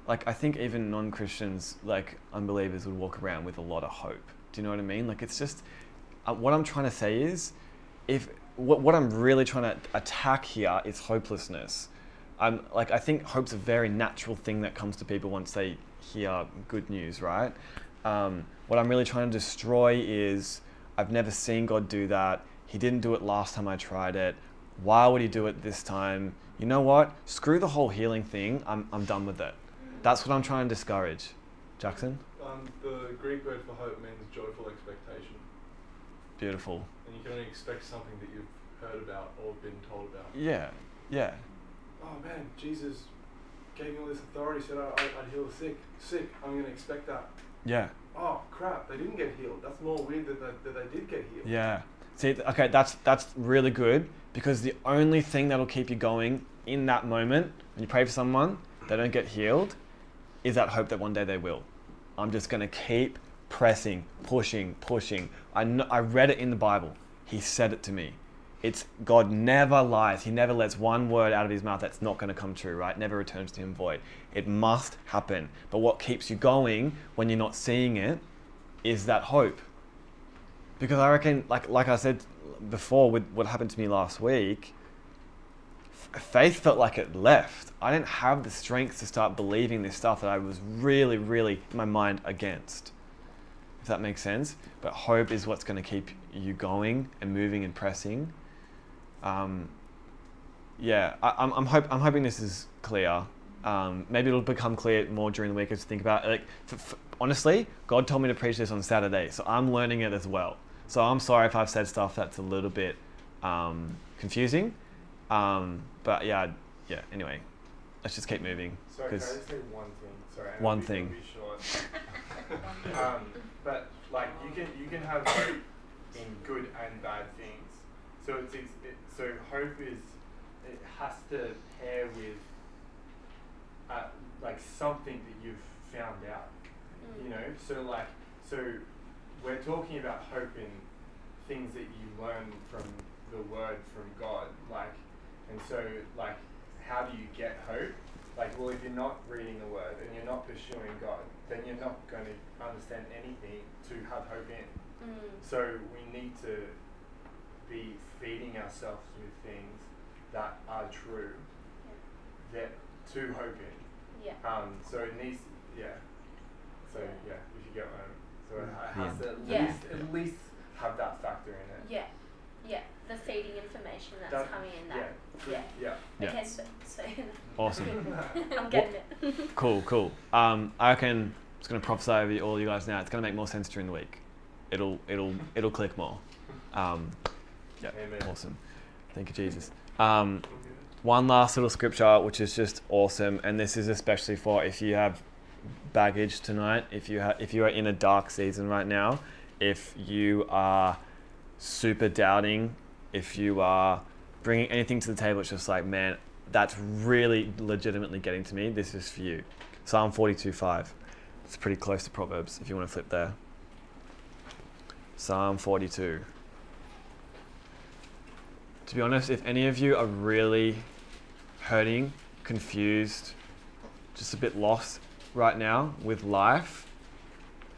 Like, I think even non-Christians, like unbelievers, would walk around with a lot of hope. Do you know what I mean? Like, it's just what I'm trying to say is, what I'm really trying to attack here is hopelessness. Like, I think hope's a very natural thing that comes to people once they hear good news, right? What I'm really trying to destroy is, I've never seen God do that. He didn't do it last time I tried it. Why would He do it this time? You know what? Screw the whole healing thing. I'm done with it. That's what I'm trying to discourage. Jackson? The Greek word for hope means joyful expectation. Beautiful. And you can only expect something that you've heard about or been told about. Yeah, yeah. Oh man, Jesus gave me all this authority, said I'd heal the sick, I'm going to expect that. Yeah. Oh crap, they didn't get healed. That's more weird that they did get healed. Yeah. See, okay, that's really good, because the only thing that'll keep you going in that moment, when you pray for someone, they don't get healed, is that hope that one day they will. I'm just going to keep pressing, pushing. I read it in the Bible. He said it to me. It's God never lies. He never lets one word out of His mouth that's not going to come true, right? Never returns to Him void. It must happen. But what keeps you going when you're not seeing it is that hope. Because I reckon, like I said before with what happened to me last week, faith felt like it left. I didn't have the strength to start believing this stuff that I was really, really in my mind against. If that makes sense. But hope is what's going to keep you going and moving and pressing. I'm hoping this is clear. Maybe it'll become clear more during the week as you think about it. Like, honestly, God told me to preach this on Saturday, so I'm learning it as well. So I'm sorry if I've said stuff that's a little bit confusing. Anyway, let's just keep moving. Sorry, can I just say one thing? Sorry, I know one thing. It'll be short. But like, you can have hope in good and bad things. So so hope is, it has to pair with like something that you've found out, you know. So we're talking about hope in things that you learn from the Word from God, like, and so like, how do you get hope? Like, well, if you're not reading the Word and you're not pursuing God, then you're not going to understand anything to have hope in. Mm. So we need to be feeding ourselves with things that are true, that to hope in. Yeah. So it needs, yeah. So yeah, if you get what I mean. So it has to at least have that factor in it. Yeah. Yeah, the feeding information that's coming in that. Yeah. Okay, so awesome. I'm getting it. Cool. I reckon I'm just going to prophesy over all you guys now. It's going to make more sense during the week. It'll click more. Yeah, awesome. Thank you, Jesus. One last little scripture, which is just awesome, and this is especially for if you have baggage tonight, if you are in a dark season right now, if you are super doubting, if you are bringing anything to the table, it's just like, man, that's really legitimately getting to me. This is for you. Psalm 42:5. It's pretty close to Proverbs, if you want to flip there. Psalm 42. To be honest, if any of you are really hurting, confused, just a bit lost right now with life,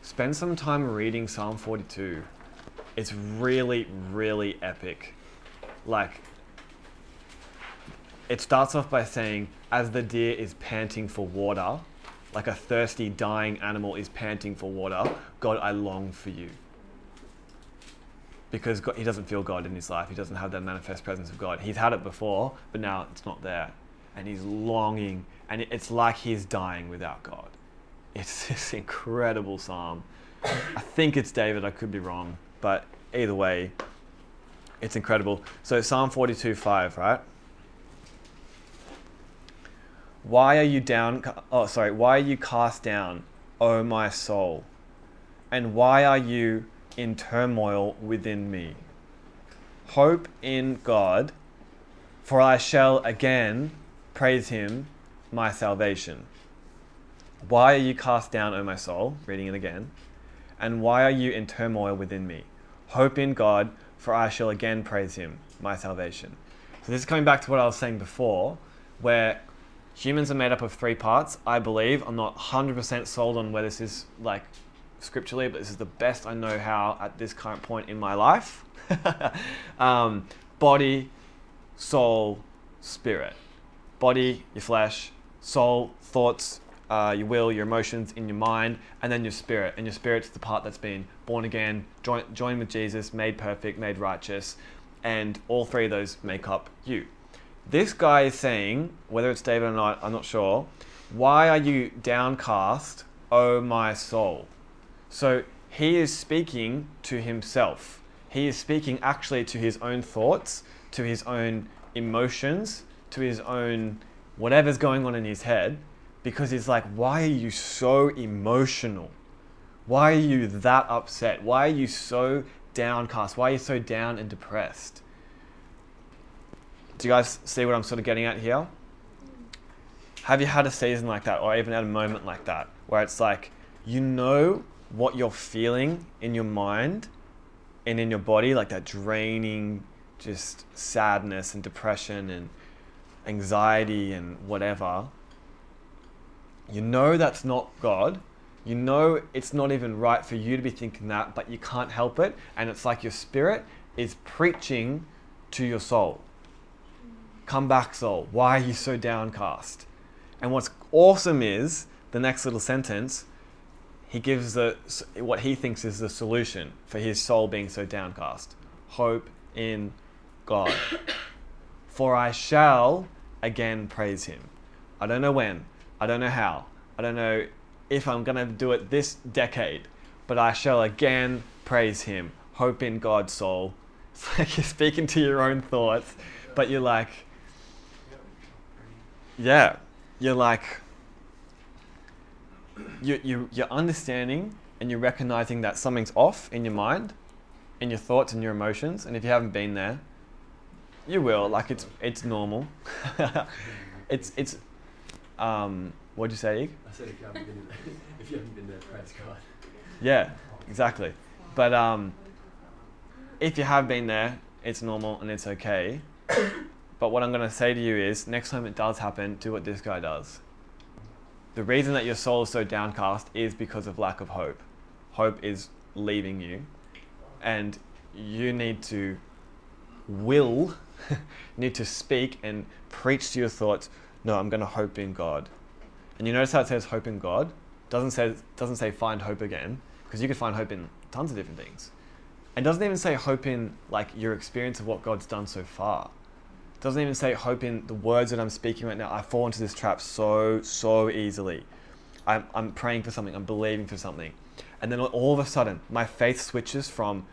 spend some time reading Psalm 42. It's really, really epic. Like, it starts off by saying, as the deer is panting for water, like a thirsty, dying animal is panting for water, God, I long for you. Because God, he doesn't feel God in his life. He doesn't have that manifest presence of God. He's had it before, but now it's not there. And he's longing, and it's like he's dying without God. It's this incredible psalm. I think it's David, I could be wrong, but either way, it's incredible. So Psalm 42:5, right? Why are you cast down, O my soul? And why are you in turmoil within me? Hope in God, for I shall again praise him, my salvation. Why are you cast down, O my soul? Reading it again. And why are you in turmoil within me? Hope in God, for I shall again praise him, my salvation. So this is coming back to what I was saying before, where humans are made up of three parts, I believe. I'm not 100% sold on where this is, like, scripturally, but this is the best I know how at this current point in my life. Body, soul, spirit. Body, your flesh, soul, thoughts, your will, your emotions in your mind, and then your spirit. And your spirit's the part that's been born again, joined with Jesus, made perfect, made righteous, and all three of those make up you. This guy is saying, whether it's David or not, I'm not sure, why are you downcast, O my soul? So he is speaking to himself. He is speaking actually to his own thoughts, to his own emotions, to his own whatever's going on in his head, because he's like, why are you so emotional? Why are you that upset? Why are you so downcast? Why are you so down and depressed? Do you guys see what I'm sort of getting at here? Have you had a season like that, or even had a moment like that, where it's like, you know what you're feeling in your mind and in your body, like that draining, just sadness and depression and anxiety and whatever. You know that's not God. You know it's not even right for you to be thinking that, but you can't help it. And it's like your spirit is preaching to your soul. Come back, soul. Why are you so downcast? And what's awesome is the next little sentence. He gives what he thinks is the solution for his soul being so downcast. Hope in God. For I shall again praise him. I don't know when. I don't know how. I don't know if I'm going to do it this decade. But I shall again praise him. Hope in God, soul. It's like you're speaking to your own thoughts. But you're like... yeah. You're like... You're understanding and you're recognizing that something's off in your mind, in your thoughts and your emotions. And if you haven't been there, you will. Like it's normal. What'd you say, Ig? I said if you haven't been there, praise God. Yeah, exactly. But if you have been there, it's normal and it's okay. But what I'm going to say to you is, next time it does happen, do what this guy does. The reason that your soul is so downcast is because of lack of hope. Hope is leaving you, and you need to speak and preach to your thoughts, no, I'm going to hope in God. And you notice how it says hope in God? Doesn't say find hope again, because you can find hope in tons of different things. And doesn't even say hope in like your experience of what God's done so far. Doesn't even say hope in the words that I'm speaking right now. I fall into this trap so easily. I'm praying for something, I'm believing for something. And then all of a sudden, my faith switches from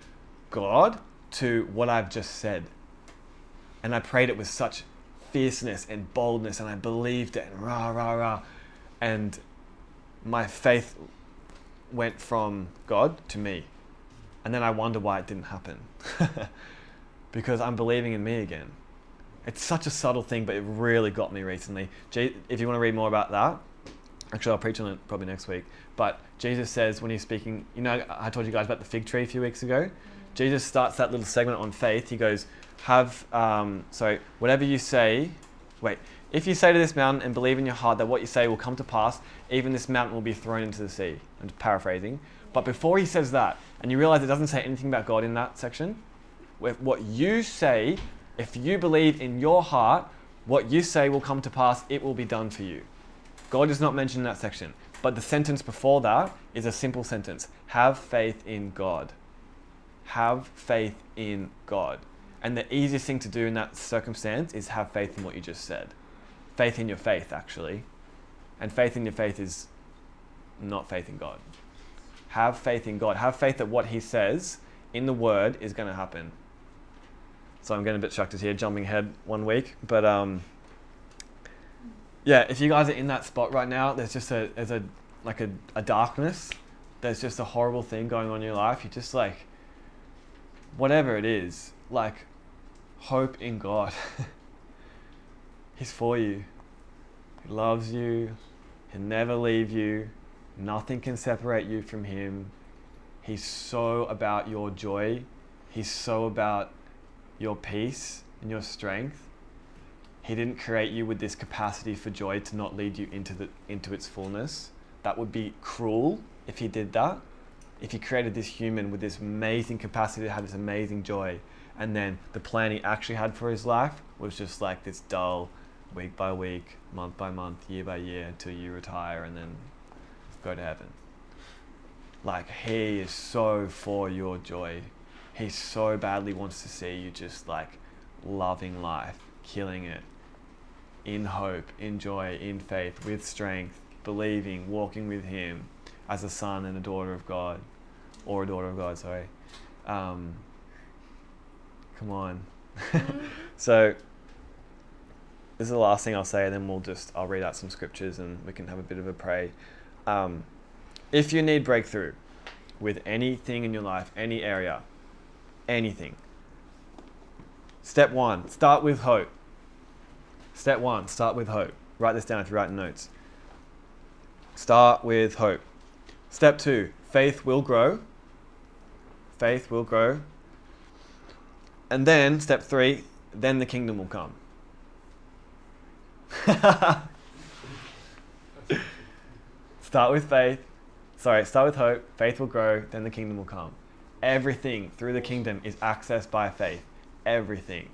God to what I've just said. And I prayed it with such fierceness and boldness, and I believed it, and rah, rah, rah. And my faith went from God to me. And then I wonder why it didn't happen. Because I'm believing in me again. It's such a subtle thing, but it really got me recently. If you want to read more about that, actually I'll preach on it probably next week. But Jesus says when he's speaking, you know, I told you guys about the fig tree a few weeks ago. Jesus starts that little segment on faith. He goes, whatever you say, if you say to this mountain and believe in your heart that what you say will come to pass, even this mountain will be thrown into the sea. I'm just paraphrasing. But before he says that, and you realize it doesn't say anything about God in that section, what you say, if you believe in your heart, what you say will come to pass, it will be done for you. God is not mentioned in that section. But the sentence before that is a simple sentence. Have faith in God. Have faith in God. And the easiest thing to do in that circumstance is have faith in what you just said. Faith in your faith, actually. And faith in your faith is not faith in God. Have faith in God. Have faith that what he says in the word is going to happen. So I'm getting a bit distracted here, jumping ahead one week. But if you guys are in that spot right now, there's just a darkness. There's just a horrible thing going on in your life. You're just like, whatever it is, like, hope in God. He's for you. He loves you. He'll never leave you. Nothing can separate you from him. He's so about your joy. He's so about your peace and your strength. He didn't create you with this capacity for joy to not lead you into its fullness. That would be cruel if he did that. If he created this human with this amazing capacity to have this amazing joy, and then the plan he actually had for his life was just like this dull, week by week, month by month, year by year, until you retire and then go to heaven. Like, he is so for your joy. He so badly wants to see you just like loving life, killing it, in hope, in joy, in faith, with strength, believing, walking with him as a son and a daughter of God, or a daughter of God, sorry. Come on. So this is the last thing I'll say, and then I'll read out some scriptures and we can have a bit of a pray. If you need breakthrough with anything in your life, any area, anything, step 1, start with hope. Step 1, start with hope. Write this down if you're writing notes. Start with hope. Step 2, faith will grow. Faith will grow. And then step 3, then the kingdom will come. Start with hope, faith will grow, then the kingdom will come. Everything through the kingdom is accessed by faith. Everything.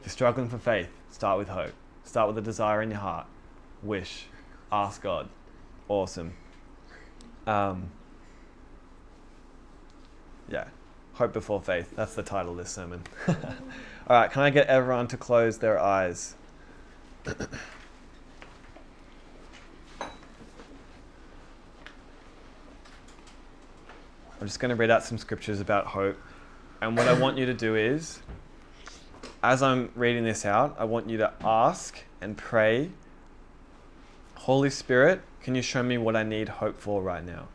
If you're struggling for faith, start with hope. Start with a desire in your heart. Wish. Ask God. Awesome. Hope before faith. That's the title of this sermon. All right, can I get everyone to close their eyes? I'm just going to read out some scriptures about hope. And what I want you to do is, as I'm reading this out, I want you to ask and pray, Holy Spirit, can you show me what I need hope for right now?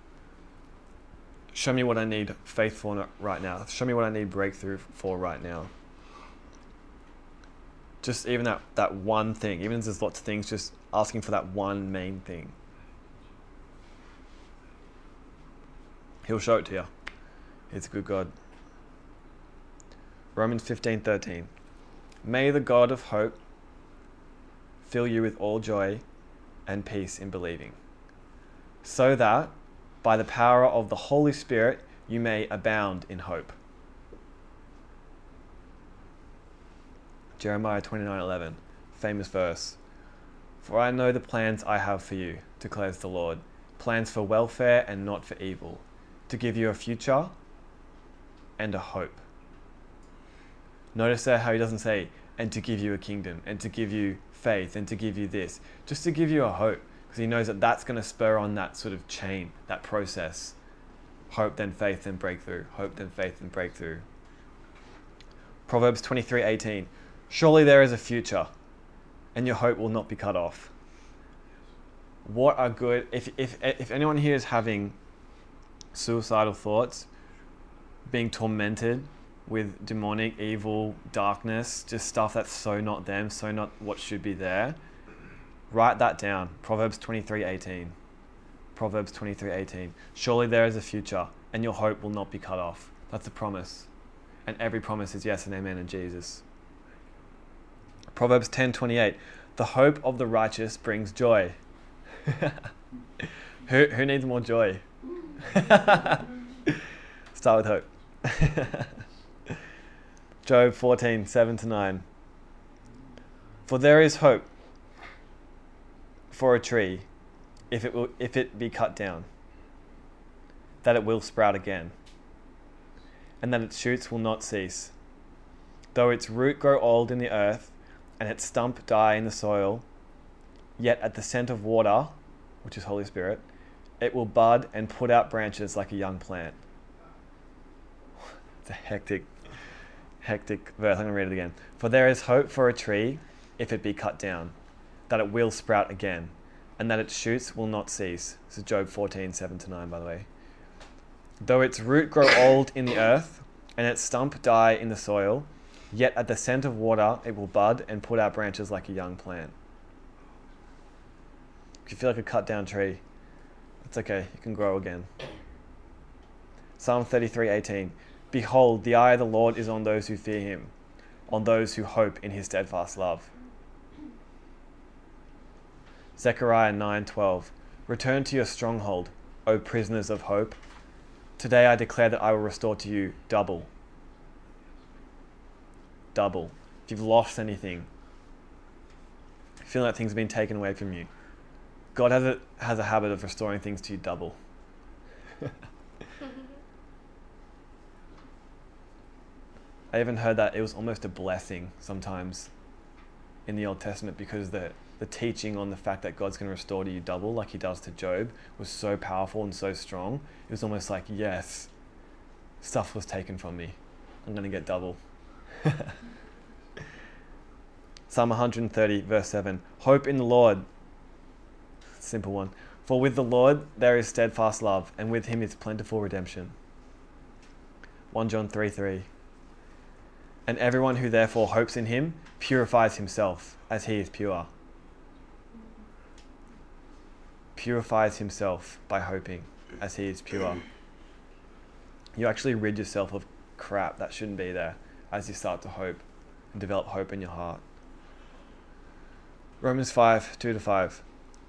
Show me what I need faith for right now. Show me what I need breakthrough for right now. Just even that one thing, even if there's lots of things, just asking for that one main thing. He'll show it to you. He's a good God. Romans 15:13. May the God of hope fill you with all joy and peace in believing, so that by the power of the Holy Spirit you may abound in hope. Jeremiah 29:11, famous verse. For I know the plans I have for you, declares the Lord, plans for welfare and not for evil, to give you a future and a hope. Notice there how he doesn't say and to give you a kingdom and to give you faith and to give you this, just to give you a hope, because he knows that that's going to spur on that sort of chain, that process. Hope, then faith, then breakthrough. Hope, then faith, then breakthrough. Proverbs 23:18. Surely there is a future, and your hope will not be cut off. What a good... If anyone here is having suicidal thoughts, being tormented with demonic, evil, darkness, just stuff that's so not them, so not what should be there, write that down. Proverbs 23:18. Proverbs 23:18. Surely there is a future, and your hope will not be cut off. That's a promise. And every promise is yes and amen in Jesus. Proverbs 10:28. The hope of the righteous brings joy. Who needs more joy? Start with hope. Job 14:7-9. For there is hope for a tree, if it be cut down, that it will sprout again, and that its shoots will not cease. Though its root grow old in the earth, and its stump die in the soil, yet at the scent of water, which is Holy Spirit, it will bud and put out branches like a young plant. It's a hectic verse. I'm going to read it again. For there is hope for a tree, if it be cut down, that it will sprout again, and that its shoots will not cease. This is Job 14:7-9, by the way. Though its root grow old in the earth, and its stump die in the soil, yet at the scent of water it will bud and put out branches like a young plant. If you feel like a cut-down tree, it's okay, you can grow again. Psalm 33:18. Behold, the eye of the Lord is on those who fear him, on those who hope in his steadfast love. Zechariah 9:12. Return to your stronghold, O prisoners of hope. Today I declare that I will restore to you double. Double. If you've lost anything, feeling like things have been taken away from you, God has a habit of restoring things to you double. I even heard that it was almost a blessing sometimes in the Old Testament, because the teaching on the fact that God's going to restore to you double, like he does to Job, was so powerful and so strong. It was almost like, yes, stuff was taken from me, I'm going to get double. Psalm 130:7. Hope in the Lord. Simple one. For with the Lord there is steadfast love, and with him is plentiful redemption. 1 John 3:3. And everyone who therefore hopes in him purifies himself as he is pure. Purifies himself by hoping as he is pure. You actually rid yourself of crap that shouldn't be there as you start to hope and develop hope in your heart. Romans 5:2-5.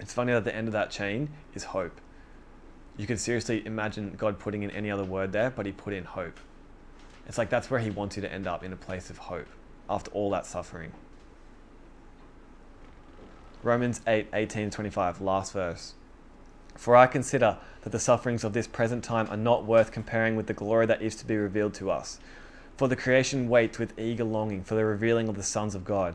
It's funny that the end of that chain is hope. You can seriously imagine God putting in any other word there, but he put in hope. It's like that's where he wants you to end up, in a place of hope after all that suffering. Romans 8:18-25, last verse. For I consider that the sufferings of this present time are not worth comparing with the glory that is to be revealed to us. For the creation waits with eager longing for the revealing of the sons of God.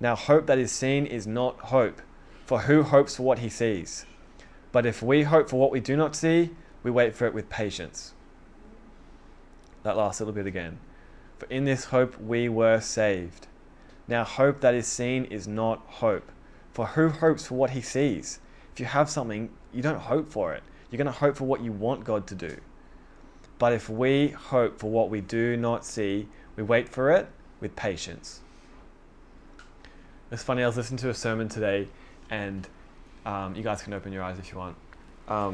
Now hope that is seen is not hope, for who hopes for what he sees? But if we hope for what we do not see, we wait for it with patience. That last little bit again. For in this hope we were saved. Now hope that is seen is not hope. For who hopes for what he sees? If you have something, you don't hope for it. You're going to hope for what you want God to do. But if we hope for what we do not see, we wait for it with patience. It's funny, I was listening to a sermon today, and you guys can open your eyes if you want. I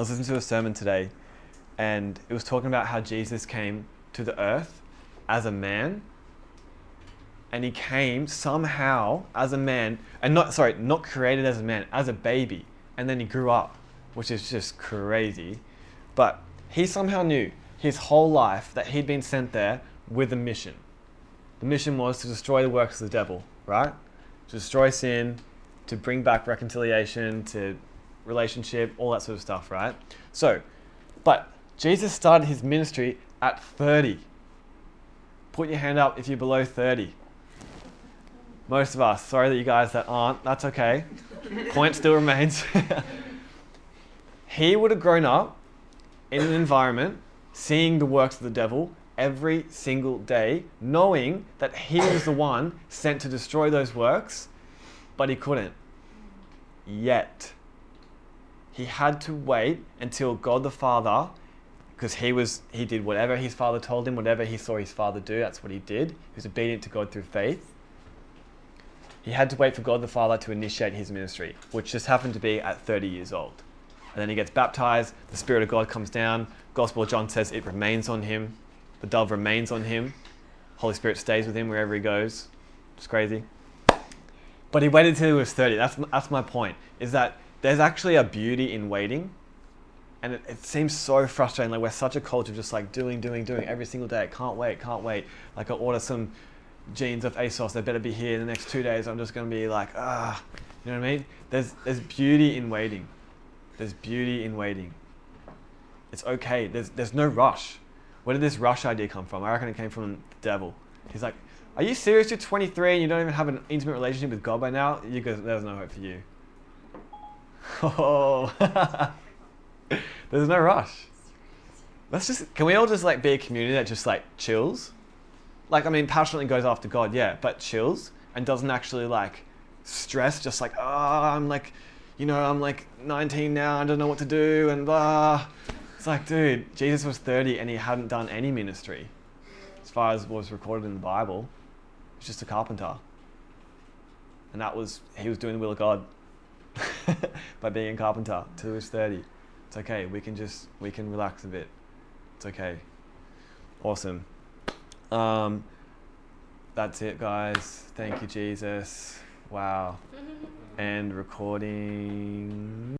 was listening to a sermon today, and it was talking about how Jesus came to the earth as a man, and he came somehow as a man, and not created as a man, as a baby, and then he grew up, which is just crazy. But he somehow knew his whole life that he'd been sent there with a mission. The mission was to destroy the works of the devil, right? To destroy sin, to bring back reconciliation, to relationship, all that sort of stuff, right? So, but Jesus started his ministry at 30. Put your hand up if you're below 30. Most of us, sorry that you guys that aren't, that's okay. Point still remains. He would have grown up in an environment, seeing the works of the devil every single day, knowing that he was the one sent to destroy those works, but he couldn't. Yet, he had to wait until God the Father, because he did whatever his father told him, whatever he saw his father do, that's what he did. He was obedient to God through faith. He had to wait for God the Father to initiate his ministry, which just happened to be at 30 years old. And then he gets baptized, the Spirit of God comes down, Gospel of John says it remains on him, the dove remains on him, Holy Spirit stays with him wherever he goes. It's crazy. But he waited until he was 30. That's my point, is that there's actually a beauty in waiting, and it seems so frustrating. Like, we're such a culture of just like doing every single day. Can't wait. Like, I order some jeans off ASOS, they better be here in the next 2 days, I'm just going to be like, you know what I mean? There's beauty in waiting. There's beauty in waiting. It's okay. There's no rush. Where did this rush idea come from? I reckon it came from the devil. He's like, are you serious? You're 23 and you don't even have an intimate relationship with God by now? You guys, there's no hope for you. Oh, there's no rush. Can we all just like be a community that just like chills? Like, I mean, passionately goes after God, yeah, but chills and doesn't actually like stress, just like, I'm like 19 now, I don't know what to do, and blah. It's like, dude, Jesus was 30 and he hadn't done any ministry as far as was recorded in the Bible. He was just a carpenter. And he was doing the will of God by being a carpenter till he was 30. It's okay, we can relax a bit. It's okay. Awesome. That's it, guys. Thank you, Jesus. Wow. And recording.